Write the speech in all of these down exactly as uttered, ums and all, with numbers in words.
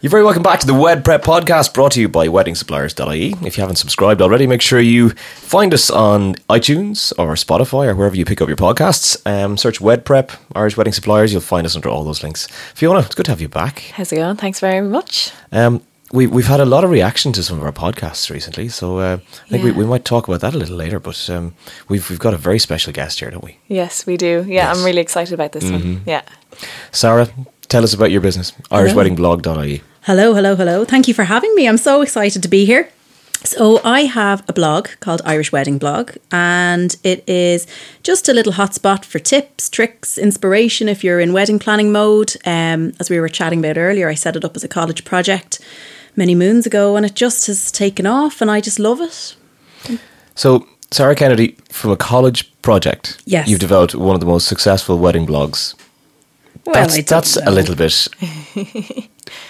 You're very welcome back to the Wed Prep Podcast, brought to you by wedding suppliers dot I E. If you haven't subscribed already, make sure you find us on iTunes or Spotify or wherever you pick up your podcasts. Um, search Wed Prep, Irish Wedding Suppliers. You'll find us under all those links. Fiona, it's good to have you back. How's it going? Thanks very much. Um, we, we've had a lot of reaction to some of our podcasts recently, so uh, I think yeah. we, we might talk about that a little later, but um, we've we've got a very special guest here, don't we? Yes, we do. Yeah, yes. I'm really excited about this mm-hmm. one. Yeah, Sarah, tell us about your business, Irish Wedding Blog dot I E. Hello, hello, hello. Thank you for having me. I'm so excited to be here. So I have a blog called Irish Wedding Blog, and it is just a little hotspot for tips, tricks, inspiration if you're in wedding planning mode. Um, as we were chatting about earlier, I set it up as a college project many moons ago, and it just has taken off, and I just love it. So Sarah Kennedy, from a college project, yes. you've developed one of the most successful wedding blogs. Well, that's that's know. a little bit.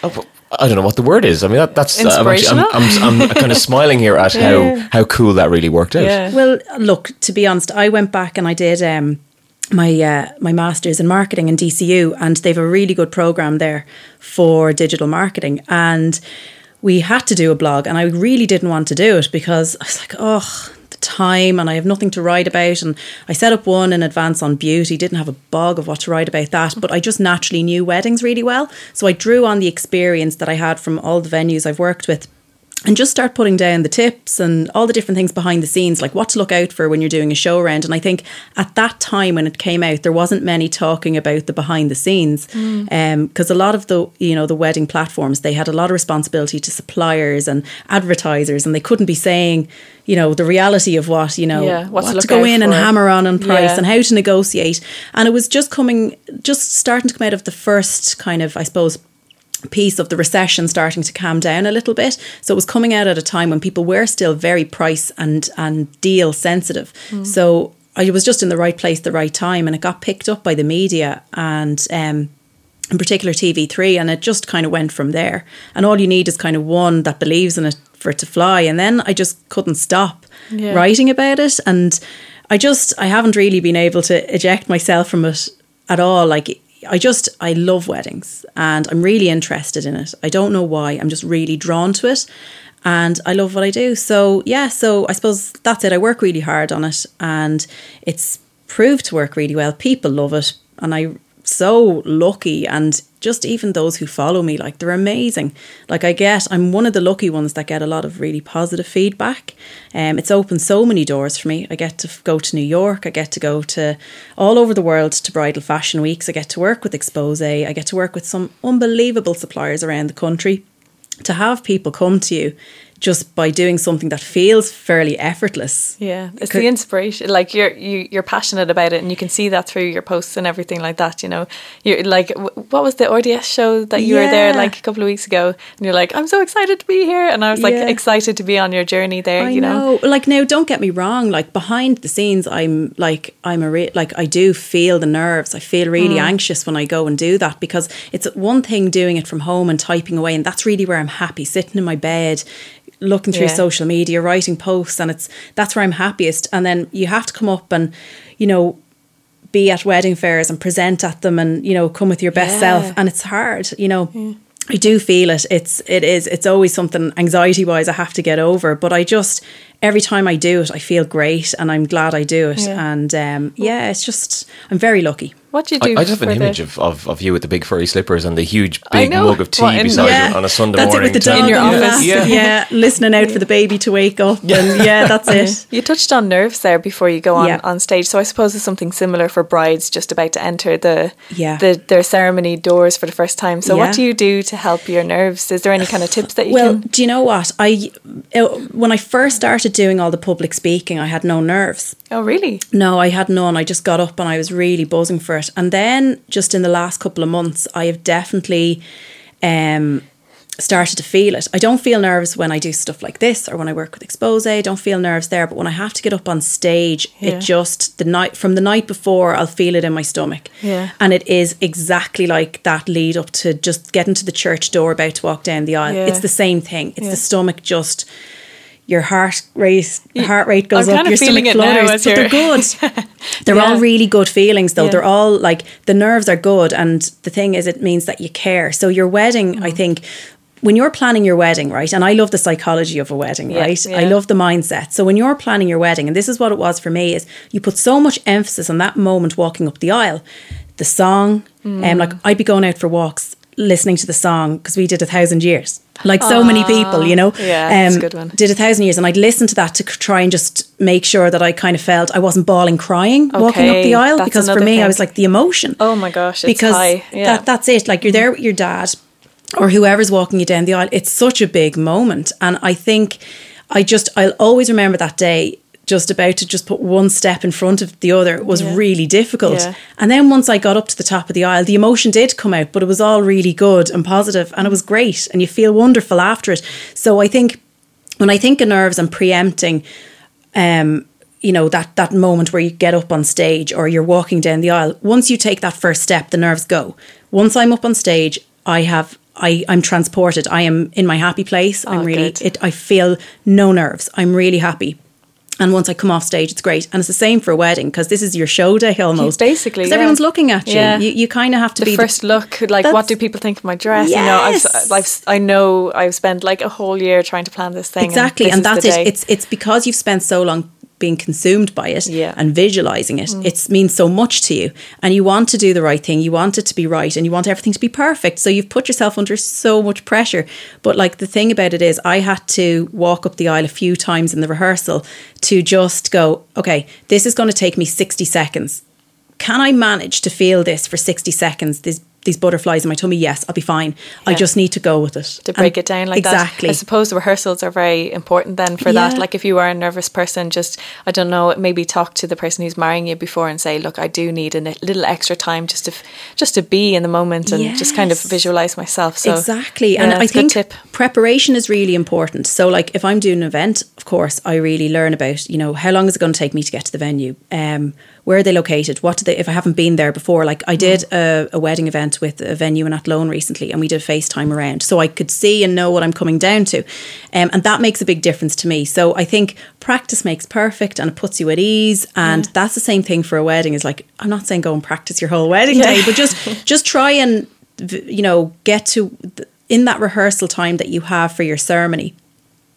Oh, I don't know what the word is. I mean, that, that's uh, I'm, actually, I'm, I'm, I'm kind of smiling here at yeah. how how cool that really worked out. Yeah. Well, look, to be honest, I went back and I did um, my uh, my master's in marketing in D C U, and they've a really good program there for digital marketing. And we had to do a blog, and I really didn't want to do it because I was like, oh. time and I have nothing to write about, and I set up one in advance on beauty, didn't have a bog of what to write about that, but I just naturally knew weddings really well, so I drew on the experience that I had from all the venues I've worked with and just start putting down the tips and all the different things behind the scenes, like what to look out for when you're doing a show round. And I think at that time when it came out, there wasn't many talking about the behind the scenes, mm. um, because a lot of the, you know, the wedding platforms, they had a lot of responsibility to suppliers and advertisers, and they couldn't be saying, you know, the reality of what, you know, yeah, what to, to go in and hammer on on price yeah. and how to negotiate. And it was just coming, just starting to come out of the first kind of, I suppose, piece of the recession starting to calm down a little bit. So it was coming out at a time when people were still very price and and deal sensitive. Mm. So I was just in the right place at the right time, and it got picked up by the media and um, in particular T V three, and it just kind of went from there. And all you need is kind of one that believes in it for it to fly. And then I just couldn't stop yeah. writing about it. And I just, I haven't really been able to eject myself from it at all. Like, I just, I love weddings and I'm really interested in it. I don't know why. I'm just really drawn to it and I love what I do. So yeah, so I suppose that's it. I work really hard on it and it's proved to work really well. People love it and I'm so lucky, and just even those who follow me, like they're amazing. Like I get, I'm one of the lucky ones that get a lot of really positive feedback. Um, it's opened so many doors for me. I get to go to New York. I get to go to all over the world to bridal fashion weeks. I get to work with Expose. I get to work with some unbelievable suppliers around the country. To have people come to you just by doing something that feels fairly effortless. Yeah, it's the inspiration. Like you're you, you're passionate about it, and you can see that through your posts and everything like that. You know, you're like, what was the R D S show that you yeah. were there like a couple of weeks ago? And you're like, I'm so excited to be here, and I was like yeah. excited to be on your journey there. I you know? know, like now, don't get me wrong. Like behind the scenes, I'm like I'm a re- like I do feel the nerves. I feel really mm. anxious when I go and do that, because it's one thing doing it from home and typing away, and that's really where I'm happy, sitting in my bed, looking through yeah. social media, writing posts, and it's that's where I'm happiest. And then you have to come up and, you know, be at wedding fairs and present at them, and, you know, come with your best yeah. self, and it's hard, you know. Yeah. I do feel it. It's it is it's always something anxiety wise I have to get over, but I just every time I do it I feel great and I'm glad I do it. Yeah. And um, yeah, it's just I'm very lucky. What do you do? I, I just have an image of, of, of you with the big furry slippers and the huge big mug of tea well, beside yeah, you on a Sunday that's morning. That's it, with the dog in your office. Yeah. yeah, listening out for the baby to wake up. Yeah, and yeah that's it. You touched on nerves there before you go on, yeah. on stage. So I suppose it's something similar for brides just about to enter the, yeah. the their ceremony doors for the first time. So yeah. what do you do to help your nerves? Is there any kind of tips that you well, can... Well, do you know what? I When I first started doing all the public speaking, I had no nerves. Oh, really? No, I had none. I just got up and I was really buzzing for it. And then just in the last couple of months, I have definitely um, started to feel it. I don't feel nerves when I do stuff like this or when I work with Expose. I don't feel nerves there. But when I have to get up on stage, yeah. it just, the night from the night before, I'll feel it in my stomach. Yeah. And it is exactly like that lead up to just getting to the church door, about to walk down the aisle. Yeah. It's the same thing. It's yeah. the stomach just... your heart rate heart rate goes up, your stomach flutters, but they're good. They're yeah. all really good feelings though. Yeah. They're all like, the nerves are good, and the thing is, it means that you care. So your wedding, mm. I think, when you're planning your wedding, right, and I love the psychology of a wedding, yeah, right? Yeah. I love the mindset. So when you're planning your wedding, and this is what it was for me, is you put so much emphasis on that moment walking up the aisle, the song, and mm. um, like I'd be going out for walks, listening to the song, because we did a thousand years. Like so Aww. many people, you know, yeah, that's um, a good one. Did a thousand years, and I'd listen to that to try and just make sure that I kind of felt I wasn't bawling, crying, okay, walking up the aisle, because for me, thing. I was like the emotion. Oh my gosh, it's because high. Yeah. that that's it. Like you're there with your dad, or whoever's walking you down the aisle. It's such a big moment, and I think I just I'll always remember that day. Just about to just put one step in front of the other was yeah. really difficult. Yeah. And then once I got up to the top of the aisle, the emotion did come out, but it was all really good and positive, and it was great, and you feel wonderful after it. So I think when I think of nerves, I'm preempting, um, you know, that, that moment where you get up on stage or you're walking down the aisle. Once you take that first step, the nerves go. Once I'm up on stage, I have... I, I'm transported. I am in my happy place. Oh, I'm really... It, I feel no nerves. I'm really happy. And once I come off stage, it's great. And it's the same for a wedding, because this is your show day almost. Basically, because yeah. everyone's looking at you. Yeah. You, you kind of have to the be... First the first look, like, what do people think of my dress? Yes. You know, I've, I've, I know I've spent like a whole year trying to plan this thing. Exactly, and, and that's it. Day. It's it's because you've spent so long being consumed by it yeah. and visualising it. Mm. It means so much to you. And you want to do the right thing. You want it to be right, and you want everything to be perfect. So you've put yourself under so much pressure. But like the thing about it is, I had to walk up the aisle a few times in the rehearsal to just go, okay, this is going to take me sixty seconds. Can I manage to feel this for sixty seconds? This These butterflies in my tummy, yes, I'll be fine. Yeah. I just need to go with it. To break and it down like exactly. that. Exactly. I suppose the rehearsals are very important then for yeah. that. Like if you are a nervous person, just, I don't know, maybe talk to the person who's marrying you before and say, look, I do need a little extra time just to just to be in the moment and yes. just kind of visualise myself. So, exactly. Yeah, and I think preparation is really important. So like if I'm doing an event, of course, I really learn about, you know, how long is it going to take me to get to the venue? Um, where are they located? What do they, if I haven't been there before, like I did mm. a, a wedding event with a venue in Athlone recently, and we did a FaceTime around, so I could see and know what I'm coming down to, um, and that makes a big difference to me. So I think practice makes perfect, and it puts you at ease, and yeah. that's the same thing for a wedding. Is like, I'm not saying go and practice your whole wedding yeah. day, but just just try and, you know, get to th- in that rehearsal time that you have for your ceremony,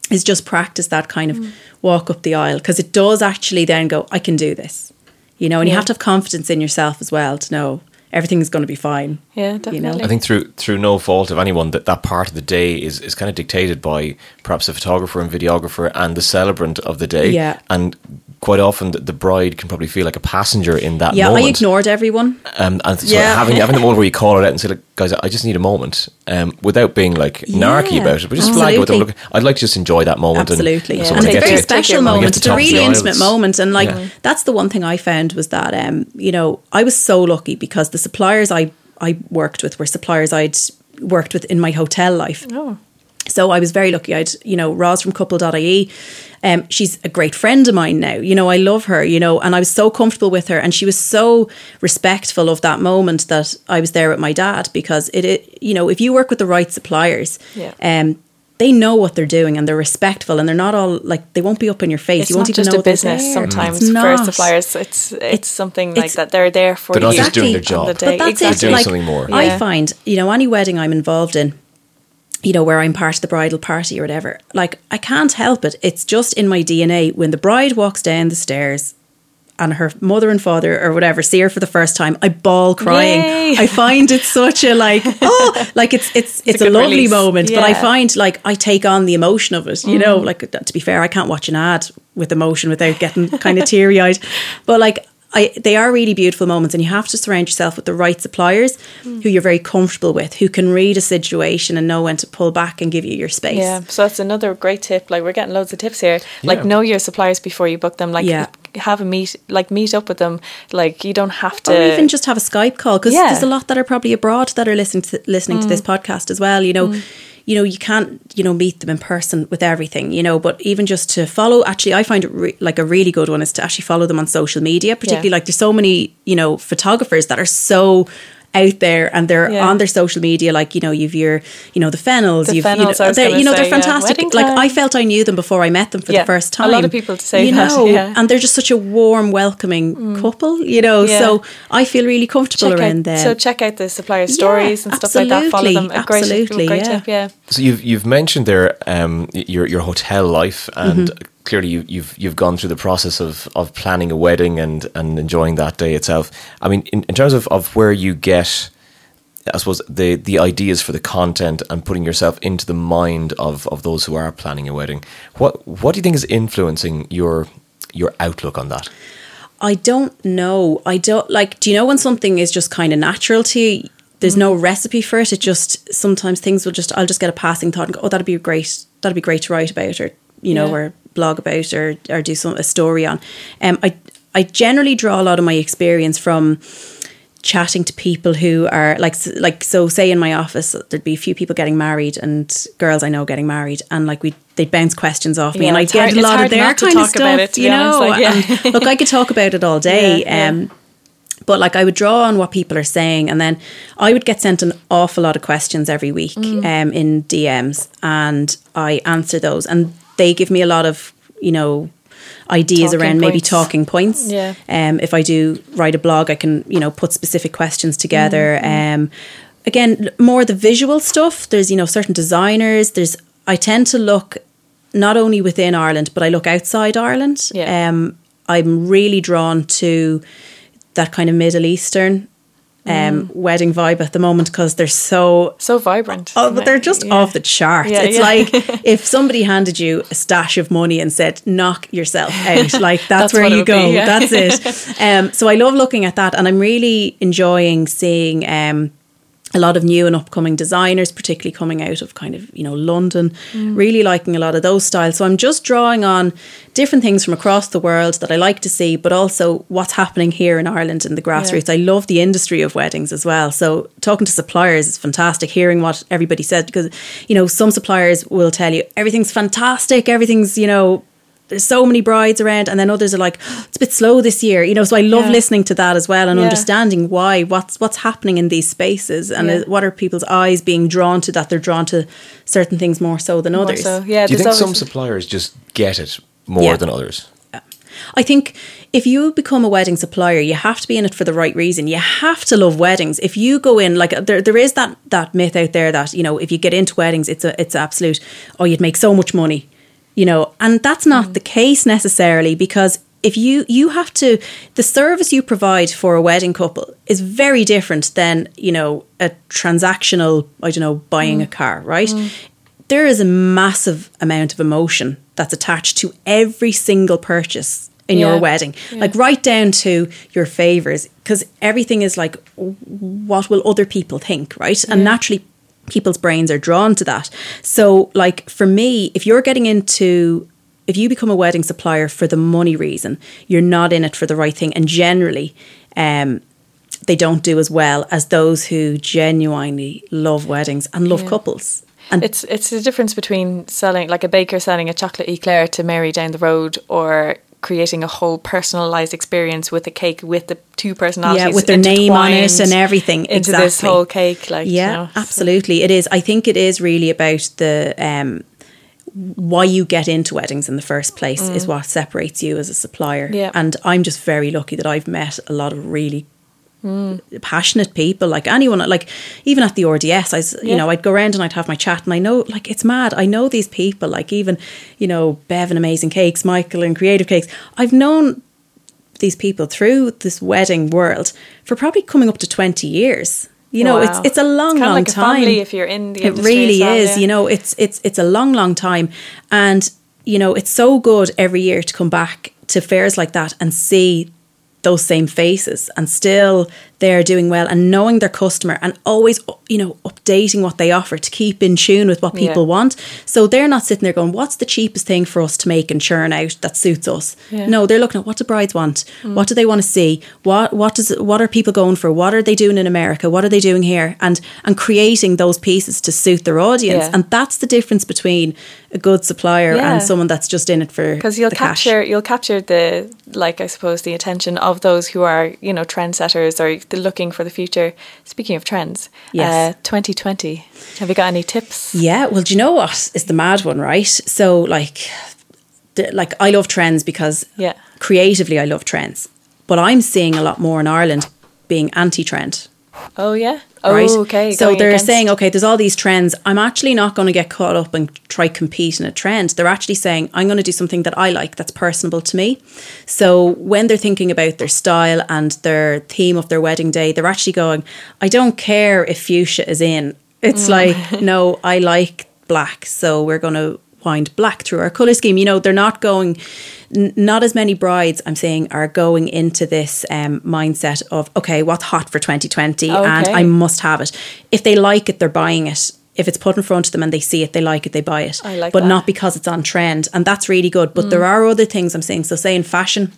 is just practice that kind of mm. walk up the aisle, because it does actually then go, I can do this, you know, and yeah. you have to have confidence in yourself as well to know everything's going to be fine. Yeah, definitely. You know? I think through through no fault of anyone, that that part of the day is, is kind of dictated by perhaps the photographer and videographer and the celebrant of the day. Yeah. And quite often the, the bride can probably feel like a passenger in that yeah, moment. Yeah, I ignored everyone. Um, and so yeah. having having the moment where you call it out and say, look, guys, I just need a moment, um, without being like yeah. narky about it, but just flag what they're looking. I'd like to just enjoy that moment. Absolutely. And, yeah. and, and it's a very to, special moment. It's a really intimate moment. And like, yeah. that's the one thing I found was that, um, you know, I was so lucky because the suppliers I, I worked with were suppliers I'd worked with in my hotel life. Oh. So I was very lucky. I'd, you know, Roz from couple dot I E, um, she's a great friend of mine now. You know, I love her, you know, and I was so comfortable with her, and she was so respectful of that moment that I was there with my dad, because it, it you know, if you work with the right suppliers, yeah. um, they know what they're doing, and they're respectful, and they're not all like, they won't be up in your face. It's you won't not even just know a business sometimes it's for suppliers. It's it's, it's something like it's, that. They're there for they're you. They're not just doing their job. The but that's exactly. it. They're doing like, something more. Yeah. I find, you know, any wedding I'm involved in, you know, where I'm part of the bridal party or whatever, like I can't help it. It's just in my D N A. When the bride walks down the stairs and her mother and father or whatever see her for the first time, I bawl crying. Yay. I find it such a like, oh, like it's it's it's, it's a, a lovely release. moment. Yeah. But I find like I take on the emotion of it, you mm. know, like to be fair, I can't watch an ad with emotion without getting kind of teary eyed. But like I, they are really beautiful moments, and you have to surround yourself with the right suppliers mm. who you're very comfortable with, who can read a situation and know when to pull back and give you your space. Yeah, so that's another great tip. Like we're getting loads of tips here. Yeah. Like know your suppliers before you book them. Like yeah. have a meet, like meet up with them. Like you don't have to, or even just have a Skype call, because yeah. there's a lot that are probably abroad that are listening to, listening mm. to this podcast as well. You know. Mm. You know, you can't, you know, meet them in person with everything, you know, but even just to follow, actually, I find it re- like a really good one is to actually follow them on social media, particularly yeah. like there's so many, you know, photographers that are so out there, and they're yeah. on their social media, like, you know, you've your, you know, the Fennels, the you've, Fennels, you know, they're, you know, they're fantastic. Yeah. Like, I felt I knew them before I met them for yeah. the first time. A lot of people say you that. Know, yeah. And they're just such a warm, welcoming mm. couple, you know, yeah. so I feel really comfortable check around out, them. So check out the supplier stories yeah, and stuff like that. Follow them. A absolutely, great, yeah. Great tip, yeah. So you've, you've mentioned there um, your, your hotel life and... Mm-hmm. Clearly, you, you've you've gone through the process of, of planning a wedding and, and enjoying that day itself. I mean, in, in terms of, of where you get, I suppose, the, the ideas for the content and putting yourself into the mind of, of those who are planning a wedding, what what do you think is influencing your your outlook on that? I don't know. I don't like. Do you know when something is just kind of natural to you? There's no recipe for it. It just sometimes things will just. I'll just get a passing thought and go, "Oh, that'd be great. That'd be great to write about," or you know, yeah. or. blog about or, or do some a story on. Um, I I generally draw a lot of my experience from chatting to people who are like like so say in my office there'd be a few people getting married and girls I know getting married, and like we they'd bounce questions off me yeah, and I'd get hard, a lot of their kind of stuff it, you know like, yeah. and, look I could talk about it all day yeah, um yeah. But like I would draw on what people are saying, and then I would get sent an awful lot of questions every week mm. um in D Ms, and I answer those, and they give me a lot of, you know, ideas talking around points. Maybe talking points. Yeah. Um, if I do write a blog, I can, you know, put specific questions together. Mm-hmm. Um, again, more the visual stuff. There's, you know, certain designers. There's, I tend to look not only within Ireland, but I look outside Ireland. Yeah. Um, I'm really drawn to that kind of Middle Eastern Um, mm. wedding vibe at the moment, because they're so so vibrant. Oh, but they're just yeah. off the charts. Yeah, it's yeah. like if somebody handed you a stash of money and said, "Knock yourself out," like that's, that's where you go. Be, yeah. That's it. Um, so I love looking at that, and I'm really enjoying seeing um, a lot of new and upcoming designers, particularly coming out of kind of you know London. Mm. Really liking a lot of those styles. So I'm just drawing on different things from across the world that I like to see, but also what's happening here in Ireland in the grassroots. Yeah. I love the industry of weddings as well. So talking to suppliers is fantastic, hearing what everybody said, because, you know, some suppliers will tell you everything's fantastic, everything's, you know, there's so many brides around, and then others are like, oh, it's a bit slow this year, you know, so I love yeah. listening to that as well, and yeah. understanding why, what's what's happening in these spaces, and yeah. what are people's eyes being drawn to, that they're drawn to certain things more so than more others. So. Yeah, do you think some suppliers just get it more yeah. than others? I think if you become a wedding supplier, you have to be in it for the right reason. You have to love weddings. If you go in, like there there is that that myth out there that, you know, if you get into weddings, it's a it's absolute, oh, you'd make so much money, you know, and that's not mm. the case necessarily, because if you you have to, the service you provide for a wedding couple is very different than, you know, a transactional, I don't know, buying mm. a car, right? Mm. There is a massive amount of emotion that's attached to every single purchase in yeah. your wedding, yeah. like right down to your favours, because everything is like, what will other people think, right? Yeah. And naturally, people's brains are drawn to that. So, like, for me, if you're getting into, if you become a wedding supplier for the money reason, you're not in it for the right thing. And generally, um, they don't do as well as those who genuinely love weddings and love yeah. couples. And it's it's the difference between selling, like a baker selling a chocolate eclair to Mary down the road, or creating a whole personalised experience with a cake with the two personalities. Yeah, with their name on it and everything. Into exactly. this whole cake. Like, yeah, you know, absolutely. So. It is. I think it is really about the... Um, why you get into weddings in the first place mm. is what separates you as a supplier. Yeah. And I'm just very lucky that I've met a lot of really Mm. passionate people, like anyone, like even at the R D S, I you yeah. know I'd go around and I'd have my chat, and I know, like, it's mad, I know these people, like even, you know, Bev and Amazing Cakes, Michael and Creative Cakes. I've known these people through this wedding world for probably coming up to twenty years, you know. Wow. it's it's a long it's long like time a family if you're in the industry. It really as well, is yeah. you know, it's it's it's a long long time, and you know, it's so good every year to come back to fairs like that and see those same faces, and still they're doing well and knowing their customer, and always, you know, updating what they offer to keep in tune with what people yeah. want. So they're not sitting there going, what's the cheapest thing for us to make and churn out that suits us? Yeah. No, they're looking at what do brides want? Mm. What do they want to see? What what does what are people going for? What are they doing in America? What are they doing here? And and creating those pieces to suit their audience. Yeah. And that's the difference between a good supplier yeah. and someone that's just in it for because you'll the capture cash. You'll capture the, like, I suppose, the attention of those who are, you know, trendsetters, or the looking for the future. Speaking of trends, yes. uh, twenty twenty, have you got any tips? Yeah, well, do you know what is the mad one, right? So like, the, like I love trends because yeah. creatively I love trends, but I'm seeing a lot more in Ireland being anti-trend. Oh, yeah. Oh, right? Okay. So they're against. saying, okay, there's all these trends. I'm actually not going to get caught up and try compete in a trend. They're actually saying, I'm going to do something that I like, that's personable to me. So when they're thinking about their style and their theme of their wedding day, they're actually going, I don't care if fuchsia is in. It's mm. like, no, I like black. So we're going to wind black through our colour scheme. You know, they're not going, n- not as many brides, I'm saying, are going into this um, mindset of, okay, what's hot for twenty twenty? Oh, okay. And I must have it. If they like it, they're buying it. If it's put in front of them and they see it, they like it, they buy it. I like but that. Not because it's on trend. And that's really good. But mm. there are other things I'm saying. So say in fashion,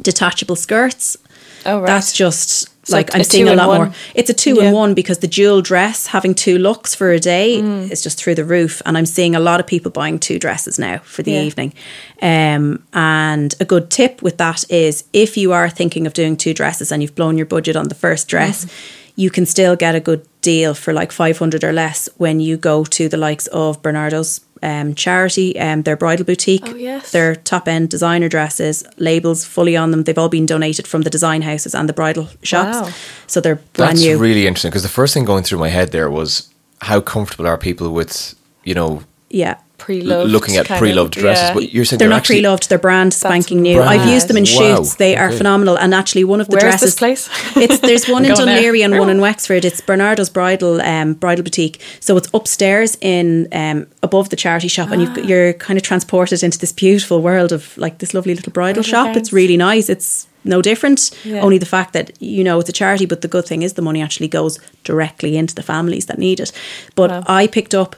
detachable skirts. Oh, right. That's just... So like I'm seeing a lot one. more. It's a two yeah. in one because the dual dress, having two looks for a day mm. is just through the roof. And I'm seeing a lot of people buying two dresses now for the yeah. evening. Um, and a good tip with that is if you are thinking of doing two dresses and you've blown your budget on the first dress, mm-hmm. you can still get a good deal for like five hundred or less when you go to the likes of Bernardo's um, charity, um, their bridal boutique, oh, yes. their top end designer dresses, labels fully on them. They've all been donated from the design houses and the bridal shops. Wow. So they're brand That's new. That's really interesting because the first thing going through my head there was how comfortable are people with, you know, yeah. pre-loved, looking at pre-loved of, dresses. Yeah. But you're saying they're, they're not pre-loved, they're brand spanking new. Brand. I've used them in wow. shoots. They are okay. phenomenal. And actually one of the Where dresses... Is this place? It's, there's one in Dunleary there. and one in Wexford. It's Bernardo's Bridal um, Bridal Boutique. So it's upstairs in um, above the charity shop ah. and you've, you're kind of transported into this beautiful world of like this lovely little bridal Bridal shop. Thanks. It's really nice. It's no different. Yeah. Only the fact that, you know, it's a charity, but the good thing is the money actually goes directly into the families that need it. But wow. I picked up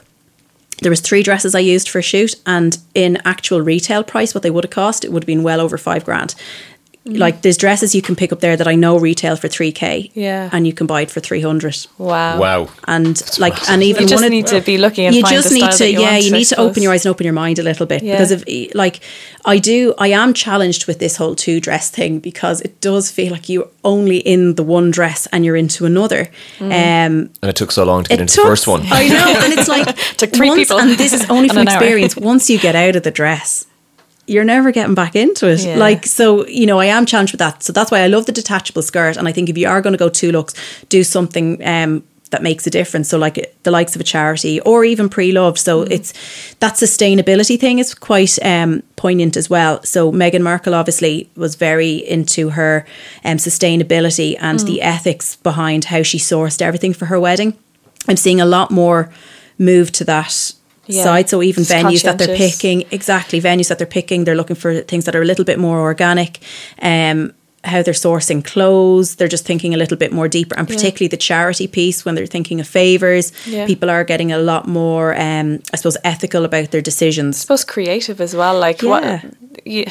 There was three dresses I used for a shoot, and in actual retail price, what they would have cost, it would have been well over five grand. Mm. Like there's dresses you can pick up there that I know retail for three k, yeah, and you can buy it for three hundred. Wow, wow, and That's like, awesome. and even you just one need of, to be looking. And you find just the need to, you yeah, want, you need to open your eyes and open your mind a little bit yeah. because of like I do, I am challenged with this whole two dress thing because it does feel like you're only in the one dress and you're into another. Mm. Um, and it took so long to get into took, the first one. I know, and it's like it took three once, people, and this is only from experience. Once you get out of the dress, you're never getting back into it. Yeah. Like, so, you know, I am challenged with that. So that's why I love the detachable skirt. And I think if you are going to go two looks, do something um, that makes a difference. So like the likes of a charity or even pre-loved. So mm. it's that sustainability thing is quite um, poignant as well. So Meghan Markle obviously was very into her um, sustainability and mm. the ethics behind how she sourced everything for her wedding. I'm seeing a lot more move to that Yeah. side. So even it's venues that they're picking, exactly, venues that they're picking, they're looking for things that are a little bit more organic, um, how they're sourcing clothes, they're just thinking a little bit more deeper, and particularly yeah. the charity piece when they're thinking of favours, yeah. people are getting a lot more, um, I suppose, ethical about their decisions. I suppose creative as well, like yeah. what, you,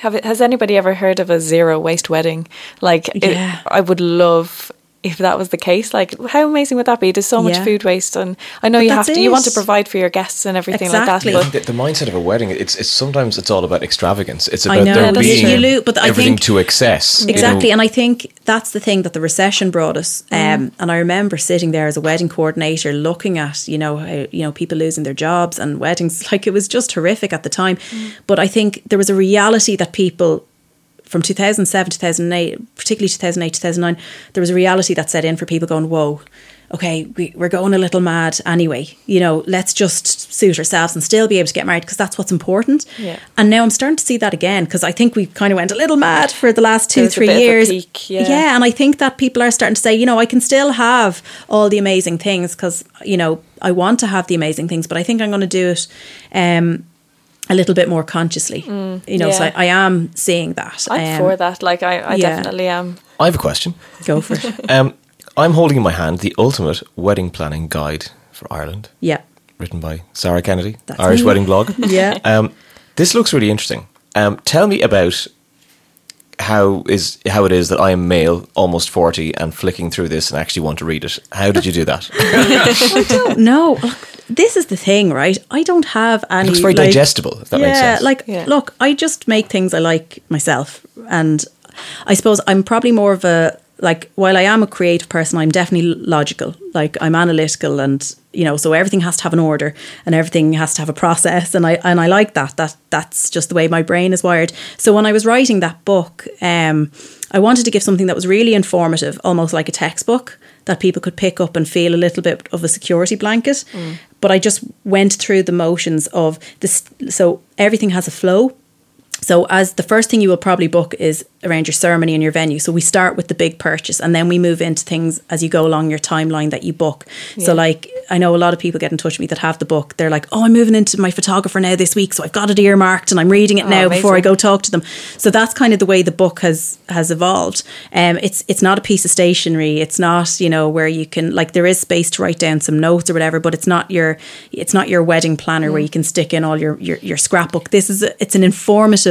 have, has anybody ever heard of a zero waste wedding? Like yeah. it, I would love... if that was the case, like how amazing would that be? There's so much yeah. food waste, and I know but you have to. It. You want to provide for your guests and everything exactly. like that. But the, the mindset of a wedding, it's, it's sometimes it's all about extravagance. It's about know, there being lo- but everything I think, to excess. Exactly, you know? And I think that's the thing that the recession brought us. Um, mm. And I remember sitting there as a wedding coordinator, looking at you know how, you know people losing their jobs and weddings. Like it was just horrific at the time. Mm. But I think there was a reality that people. From two thousand seven, two thousand eight, particularly two thousand eight, two thousand nine, there was a reality that set in for people going, whoa, okay, we, we're going a little mad anyway. You know, let's just suit ourselves and still be able to get married because that's what's important. Yeah. And now I'm starting to see that again because I think we kind of went a little mad for the last two, three years. Peak, yeah. yeah, and I think that people are starting to say, you know, I can still have all the amazing things because, you know, I want to have the amazing things, but I think I'm going to do it... Um, a little bit more consciously, mm, you know, yeah. so I, I am seeing that. I'm um, for that, like I, I yeah. definitely am. I have a question. Go for it. Um, I'm holding in my hand the ultimate wedding planning guide for Ireland. Yeah. Written by Sarah Kennedy, That's Irish me. Wedding Blog. yeah. Um, this looks really interesting. Um, tell me about how is how it is that I am male, almost forty, and flicking through this and actually want to read it. How did you do that? I don't know. This is the thing, right? I don't have any... It looks very like, digestible, if that yeah, makes sense. Like, yeah, like, look, I just make things I like myself. And I suppose I'm probably more of a like, while I am a creative person, I'm definitely logical. Like, I'm analytical, and, you know, so everything has to have an order and everything has to have a process. And I and I like that. That that's just the way my brain is wired. So when I was writing that book, um, I wanted to give something that was really informative, almost like a textbook that people could pick up and feel a little bit of a security blanket. Mm. But I just went through the motions of this. So everything has a flow. So as the first thing you will probably book is around your ceremony and your venue. So we start with the big purchase, and then we move into things as you go along your timeline that you book. Yeah. So, like, I know a lot of people get in touch with me that have the book. They're like, oh, I'm moving into my photographer now this week, so I've got it earmarked and I'm reading it oh, now amazing. Before I go talk to them. So that's kind of the way the book has has evolved. Um, it's it's not a piece of stationery. It's not, you know, where you can, like, there is space to write down some notes or whatever, but it's not your it's not your wedding planner mm. where you can stick in all your, your, your scrapbook. This is, a, it's an informative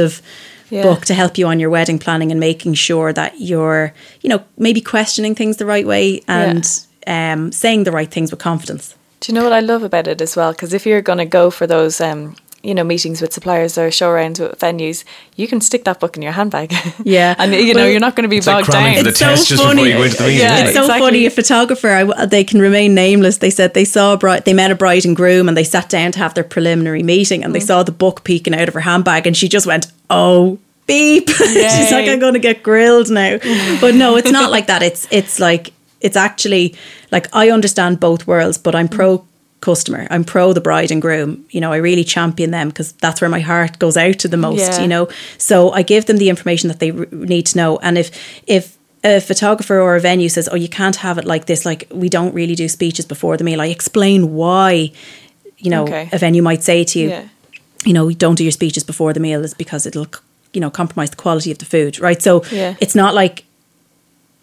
Yeah. book to help you on your wedding planning and making sure that you're, you know, maybe questioning things the right way and yeah. um, saying the right things with confidence. Do you know what I love about it as well? Because if you're going to go for those, um, you know, meetings with suppliers or showrounds with venues, you can stick that book in your handbag. Yeah. And, you know, well, you're not going to be it's bogged like down. For the it's test so just funny. You go into the meeting, yeah, it's like. so exactly. funny. A photographer, I, they can remain nameless. They said they saw a bride, they met a bride and groom, and they sat down to have their preliminary meeting, and mm. they saw the book peeking out of her handbag, and she just went, oh, beep. She's like, I'm going to get grilled now. But no, it's not like that. It's, it's like, it's actually like, I understand both worlds, but I'm pro customer. I'm pro the bride and groom. You know, I really champion them because that's where my heart goes out to the most, yeah. you know. So I give them the information that they r- need to know. And if if a photographer or a venue says, oh, you can't have it like this, like, we don't really do speeches before the meal, I explain why, you know, okay. a venue might say to you, yeah. you know, don't do your speeches before the meal is because it'll, you know, compromise the quality of the food, right? So yeah. it's not like,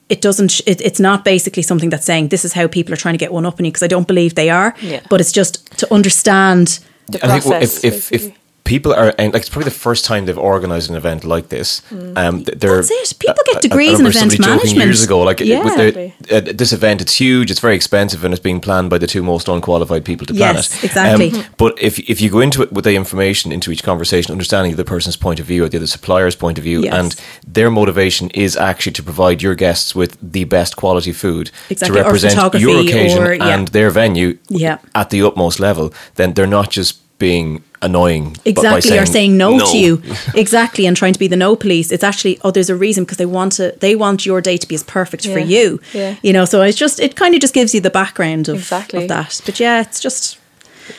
It doesn't, it, it's not basically something that's saying this is how people are trying to get one up on you, because I don't believe they are, yeah. but it's just to understand the process. I think if, if, if people are, and like, it's probably the first time they've organised an event like this. Mm. Um, that's it. People get degrees in event management. Years ago, like yeah. with their, uh, this event, it's huge, it's very expensive, and it's being planned by the two most unqualified people to plan yes, it. Yes, exactly. Um, but if if you go into it with the information, into each conversation, understanding the person's point of view or the other supplier's point of view, yes. and their motivation is actually to provide your guests with the best quality food exactly. to represent your occasion or, yeah. and their venue yeah. at the utmost level, then they're not just being annoying exactly saying or saying no, no to you exactly and trying to be the no police. It's actually, oh, there's a reason, because they want to they want your day to be as perfect yeah. for you yeah. you know. So it's just, it kind of just gives you the background of, exactly. of that. But yeah, it's just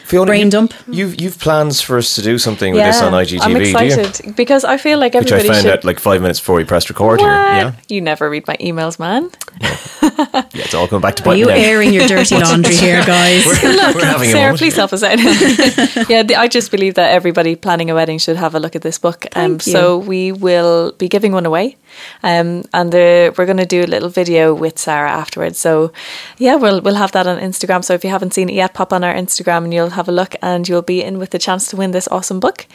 Fiona, brain you, dump you've, you've plans for us to do something yeah. with this on I G T V. I'm excited, do you? Because I feel like everybody should, which I found should... out like five minutes before we pressed record what? Here yeah? You never read my emails, man. No. Yeah, it's all coming back to bite. Are you now. Airing your dirty laundry here, guys? We're, look, we're having Sarah, a please help us out. Yeah, the, I just believe that everybody planning a wedding should have a look at this book. Um, Thank you. So we will be giving one away, um, and the, we're going to do a little video with Sarah afterwards. So yeah, we'll we'll have that on Instagram. So if you haven't seen it yet, pop on our Instagram and you'll have a look, and you'll be in with the chance to win this awesome book.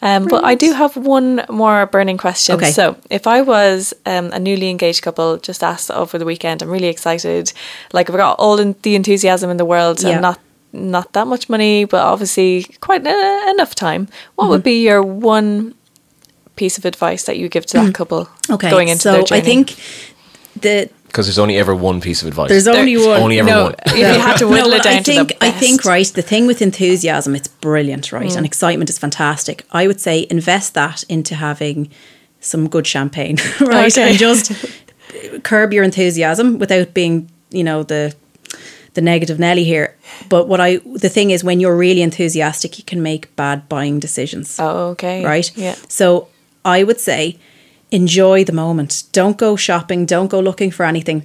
Um, but I do have one more burning question. Okay. So if I was um, a newly engaged couple just asked over the weekend, I'm really excited, like I've got all in the enthusiasm in the world yeah. and not not that much money, but obviously quite uh, enough time, what mm-hmm. would be your one piece of advice that you give to that mm-hmm. couple okay. going into so their journey? I think the because there's only ever one piece of advice there's only there, one only ever no, one if you had to whittle no, it down I think, to the best. I think right the thing with enthusiasm, it's brilliant, right mm. and excitement is fantastic. I would say invest that into having some good champagne, right okay. and just curb your enthusiasm without being, you know, the the negative Nelly here. But what I the thing is, when you're really enthusiastic, you can make bad buying decisions. Oh, okay. Right? Yeah. So I would say enjoy the moment. Don't go shopping, don't go looking for anything.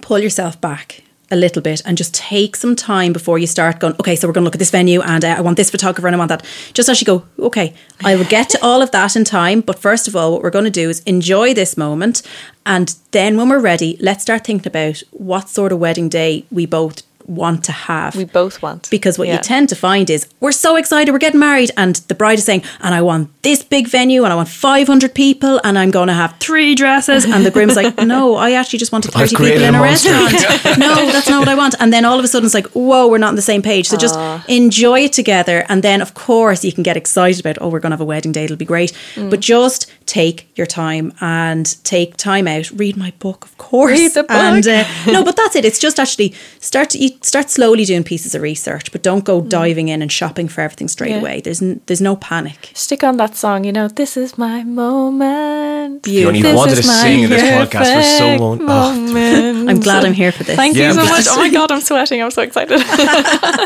Pull yourself back a little bit and just take some time before you start going, okay, so we're going to look at this venue and uh, I want this photographer and I want that. Just actually go, okay, I will get to all of that in time. But first of all, what we're going to do is enjoy this moment. And then when we're ready, let's start thinking about what sort of wedding day we both want to have. We both want. Because what yeah. you tend to find is, we're so excited, we're getting married. And the bride is saying, and I want this big venue and I want five hundred people and I'm going to have three dresses. And the groom's like, no, I actually just wanted thirty people in a, a restaurant. No, that's not what I want. And then all of a sudden it's like, whoa, we're not on the same page. So Aww. just enjoy it together. And then, of course, you can get excited about, oh, we're going to have a wedding day. It'll be great. Mm. But just take your time and take time out. Read my book, of course. Read the book. And, uh, no, but that's it. It's just actually start to, you start slowly doing pieces of research, but don't go diving in and shopping for everything straight yeah. away. There's n- there's no panic. Stick on that song, you know, this is my moment. You only wanted to sing in this podcast for so long. Oh. I'm glad I'm here for this. Thank yeah, you so much. Oh my God, I'm sweating. I'm so excited.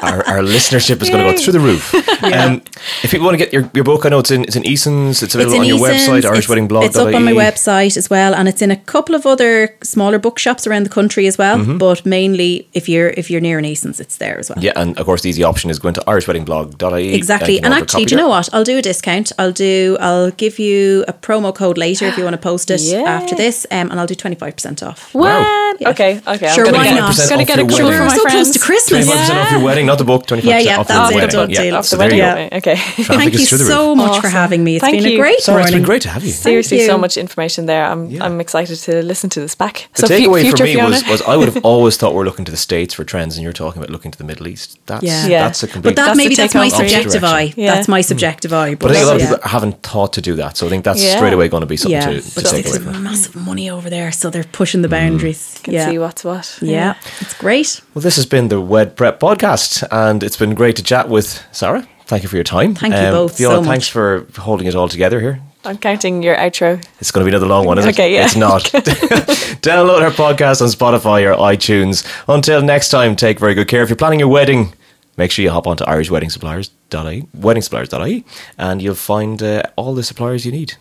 our, our listenership is going to go through the roof. Yeah. Um, if people want to get your, your book, I know it's in it's in Eason's. It's available it's on your Eason's, website, Irish Wedding Blog dot I E. It's up on my website as well, and it's in a couple of other smaller bookshops around the country as well. Mm-hmm. But mainly, if you're if you're near an Eason's, it's there as well. Yeah, and of course the easy option is going to Irish Wedding Blog dot I E. Exactly, and, and actually, do you know what? I'll do a discount. I'll do. I'll give you a promo code later if you want to post it yeah. after this, um, and I'll do twenty-five percent off. What? Wow. Yeah. Okay. Okay. Sure. Why not? Going to get a couple for my so friends. Close to Christmas. Twenty-five percent yeah. off your wedding, not the book. Twenty-five yeah, yeah, percent off your wedding. Yeah, yeah, that's the wedding. Okay. Thank you so much for having me. It's been a great morning. It's been great to have you. Seriously, so much information there. I'm I'm excited to listen to this back. The takeaway for me was was I would have always thought we're looking to the States for trends, and you're talking about looking to the Middle East. That's yeah. that's a complete. But that that's maybe that's my subjective eye. Yeah. That's my subjective eye. But, but I think a lot of people yeah. haven't thought to do that, so I think that's yeah. straight away going to be something yeah. to, to but take away from. There's massive money over there, so they're pushing the boundaries. Mm. You can yeah. see what's what. Yeah. yeah, it's great. Well, this has been the Wed Prep Podcast, and it's been great to chat with Sarah. Thank you for your time. Thank um, you both. Fiona, so thanks much. for holding it all together here. I'm counting your outro. It's going to be another long one, isn't it? Okay, yeah. It's not. Download our podcast on Spotify or iTunes. Until next time, take very good care. If you're planning your wedding, make sure you hop onto Irish Wedding Suppliers dot I E, wedding suppliers dot I E, and you'll find uh, all the suppliers you need.